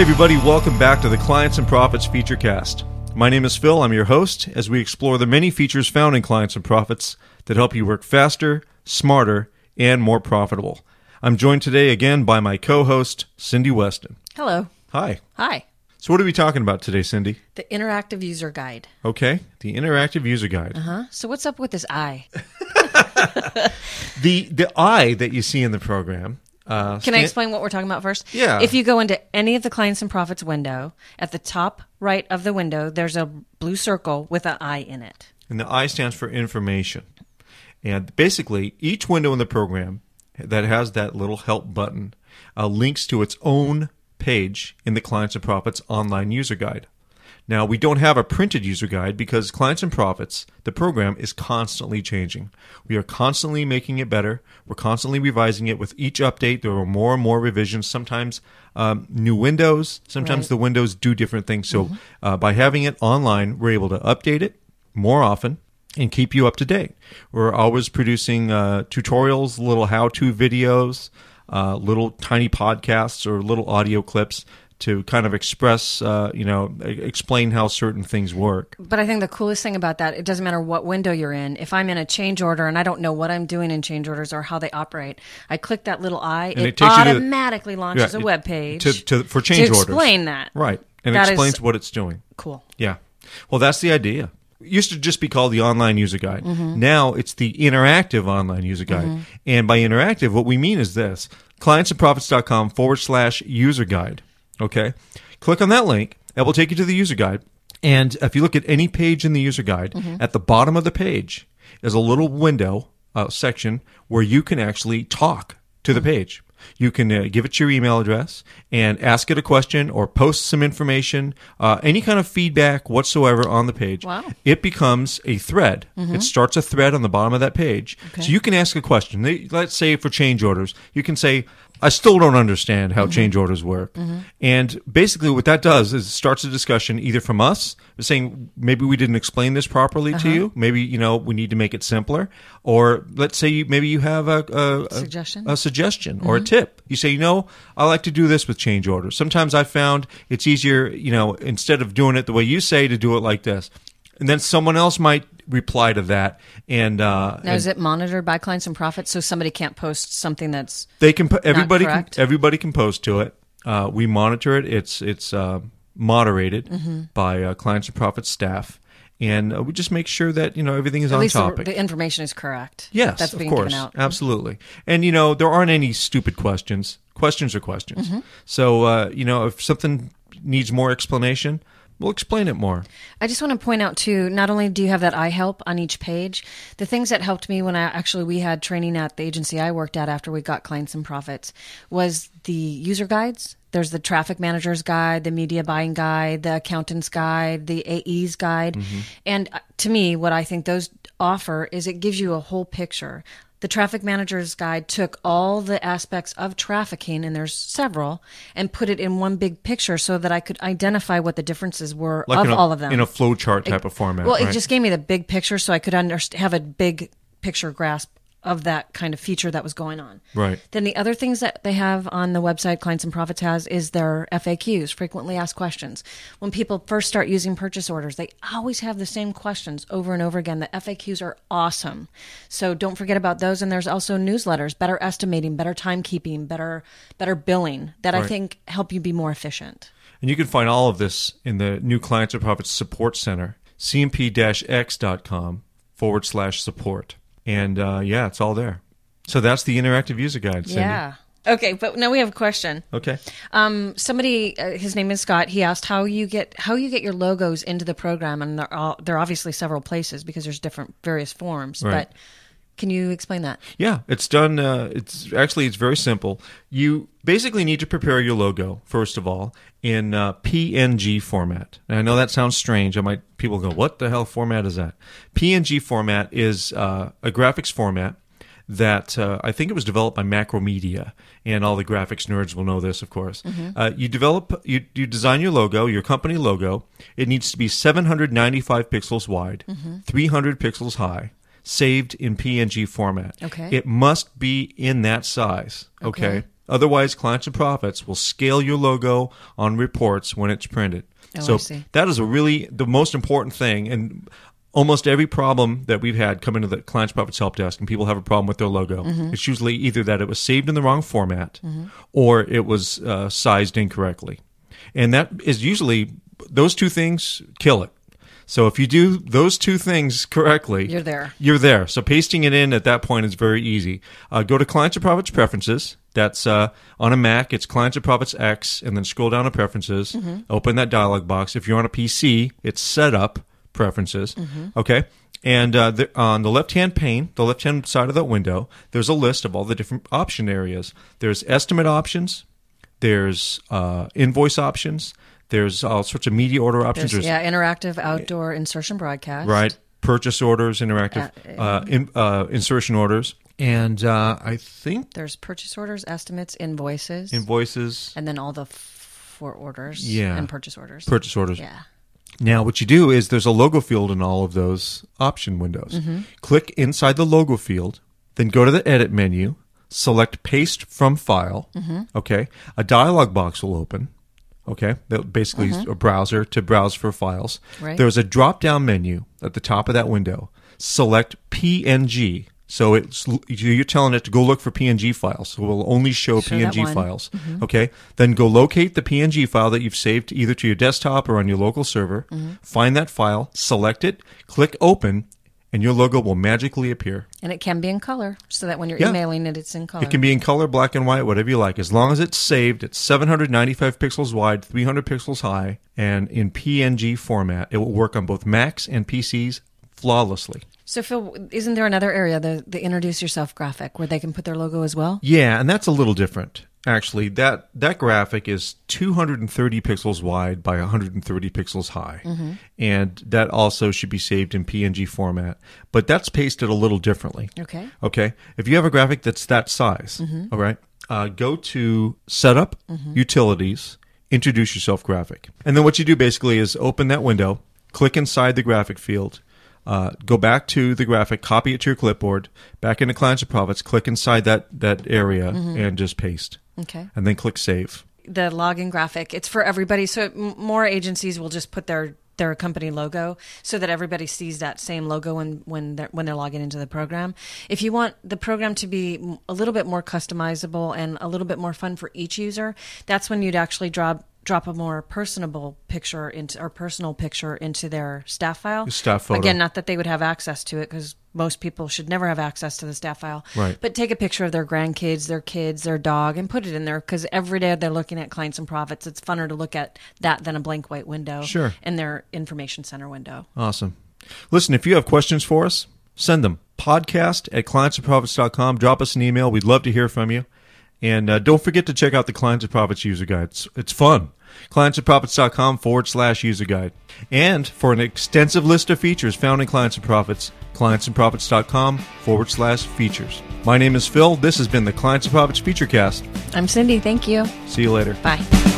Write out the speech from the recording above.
Hey everybody, welcome back to the Clients and Profits FeatureCast. My name is Phil, I'm your host, as we explore the many features found in Clients and Profits that help you work faster, smarter, and more profitable. I'm joined today again by my co-host, Cindy Weston. Hello. Hi. Hi. So what are we talking about today, Cindy? The Interactive User Guide. Okay, the Interactive User Guide. Uh-huh. So what's up with this I? The I that you see in the program. Can I explain what we're talking about first? Yeah. If you go into any of the Clients and Profits window, at the top right of the window, there's a blue circle with an I in it. And the I stands for information. And basically, each window in the program that has that little help button links to its own page in the Clients and Profits online user guide. Now, we don't have a printed user guide because Clients and Profits, the program, is constantly changing. We are constantly making it better. We're constantly revising it. With each update, there are more and more revisions, sometimes new windows. Sometimes the windows do different things. So by having it online, we're able to update it more often and keep you up to date. We're always producing tutorials, little how-to videos, little tiny podcasts or little audio clips to kind of express, explain how certain things work. But I think the coolest thing about that, it doesn't matter what window you're in. If I'm in a change order and I don't know what I'm doing in change orders or how they operate, I click that little I, and it automatically launches a web page for change orders. To explain that. Right. And it explains what it's doing. Cool. Yeah. Well, that's the idea. It used to just be called the online user guide. Mm-hmm. Now it's the interactive online user guide. Mm-hmm. And by interactive, what we mean is this, clientsandprofits.com/user guide. Okay, click on that link. That will take you to the user guide. And if you look at any page in the user guide, at the bottom of the page is a little window section where you can actually talk to the page. You can give it your email address and ask it a question or post some information, any kind of feedback whatsoever on the page. Wow. It becomes a thread. Mm-hmm. It starts a thread on the bottom of that page. Okay. So you can ask a question. Let's say for change orders, you can say, I still don't understand how change orders work. Mm-hmm. And basically what that does is it starts a discussion either from us saying, maybe we didn't explain this properly to you. Maybe, we need to make it simpler. Or let's say maybe you have a suggestion or a tip. You say, I like to do this with change orders. Sometimes I found it's easier, instead of doing it the way you say, to do it like this. And then someone else might reply to that. And now, is it monitored by Clients and Profits, so somebody can't post something that's everybody can post to it. We monitor it. It's moderated by Clients and Profits staff, and we just make sure that everything is at on least topic. The information is correct. Yes, that's being given out. Absolutely. And there aren't any stupid questions. Questions are questions. Mm-hmm. So if something needs more explanation, we'll explain it more. I just want to point out, too, not only do you have that I help on each page, the things that helped me when we had training at the agency I worked at after we got Clients and Profits was the user guides. There's the traffic manager's guide, the media buying guide, the accountant's guide, the AE's guide. Mm-hmm. And to me, what I think those offer is it gives you a whole picture. The traffic manager's guide took all the aspects of trafficking, and there's several, and put it in one big picture so that I could identify what the differences were all of them. In a flow chart type of format. Well, It just gave me the big picture so I could have a big picture grasp of that kind of feature that was going on. Right. Then the other things that they have on the website, Clients and Profits has, is their FAQs, frequently asked questions. When people first start using purchase orders, they always have the same questions over and over again. The FAQs are awesome. So don't forget about those. And there's also newsletters, better estimating, better timekeeping, better billing that I think help you be more efficient. And you can find all of this in the new Clients and Profits Support Center, cmp-x.com/support. And it's all there. So that's the interactive user guide, Cindy. Yeah. Okay, but now we have a question. Okay. Somebody, his name is Scott. He asked how you get your logos into the program, and there are obviously several places because there's various forms. Right. But can you explain that? Yeah, it's done. It's very simple. You basically need to prepare your logo first of all in PNG format. And I know that sounds strange. People go, "What the hell format is that?" PNG format is a graphics format that I think it was developed by Macromedia, and all the graphics nerds will know this, of course. Mm-hmm. You design your logo, your company logo. It needs to be 795 pixels wide, 300 pixels high, saved in PNG format. Okay. It must be in that size. Okay. Otherwise, clients and prospects will scale your logo on reports when it's printed. Oh, so I see. That is really the most important thing. And almost every problem that we've had come into the Clients Profits Help Desk, and people have a problem with their logo, mm-hmm. it's usually either that it was saved in the wrong format mm-hmm. or it was sized incorrectly. And that is usually, those two things kill it. So if you do those two things correctly, you're there. You're there. So pasting it in at that point is very easy. Go to Clients and Profits Preferences. That's on a Mac. It's Clients and Profits X, and then scroll down to Preferences. Mm-hmm. Open that dialog box. If you're on a PC, it's Setup. Preferences, mm-hmm. okay, and on the left-hand pane, the left-hand side of that window, there's a list of all the different option areas. There's estimate options, there's invoice options, there's all sorts of media order options. There's interactive, outdoor, insertion, broadcast. Right, purchase orders, interactive, insertion orders. And I think there's purchase orders, estimates, invoices. And then all the for orders and purchase orders. Yeah. Now, what you do is there's a logo field in all of those option windows. Mm-hmm. Click inside the logo field, then go to the edit menu, select paste from file. Mm-hmm. Okay. A dialog box will open. Okay. Basically, mm-hmm. a browser to browse for files. Right. There's a drop down menu at the top of that window. Select PNG. So you're telling it to go look for PNG files. So it will only show PNG files. Mm-hmm. Okay. Then go locate the PNG file that you've saved either to your desktop or on your local server. Mm-hmm. Find that file, select it, click open, and your logo will magically appear. And it can be in color, so that when you're emailing it, it's in color. It can be in color, black and white, whatever you like. As long as it's saved, it's 795 pixels wide, 300 pixels high, and in PNG format. It will work on both Macs and PCs flawlessly. So, Phil, isn't there another area, the Introduce Yourself graphic, where they can put their logo as well? Yeah, and that's a little different, actually. That graphic is 230 pixels wide by 130 pixels high, mm-hmm. and that also should be saved in PNG format, but that's pasted a little differently. Okay. If you have a graphic that's that size, mm-hmm. all right, go to Setup, mm-hmm. Utilities, Introduce Yourself graphic. And then what you do basically is open that window, click inside the graphic field, go back to the graphic, copy it to your clipboard, back into Clients and Profits, click inside that area, mm-hmm. and just paste. Okay. And then click Save. The login graphic, it's for everybody. So more agencies will just put their company logo so that everybody sees that same logo when they're logging into the program. If you want the program to be a little bit more customizable and a little bit more fun for each user, that's when you'd actually drop a more personable picture into their staff file. The staff photo. Again, not that they would have access to it, because most people should never have access to the staff file. Right. But take a picture of their grandkids, their kids, their dog, and put it in there, because every day they're looking at Clients and Profits. It's funner to look at that than a blank white window. Sure. And their information center window. Awesome. Listen, if you have questions for us, send them. podcast@clientsandprofits.com. Drop us an email. We'd love to hear from you. And don't forget to check out the Clients and Profits User Guide. It's fun. clientsandprofits.com/user guide. And for an extensive list of features found in Clients and Profits, clientsandprofits.com/features. My name is Phil. This has been the Clients and Profits Featurecast. I'm Cindy. Thank you. See you later. Bye.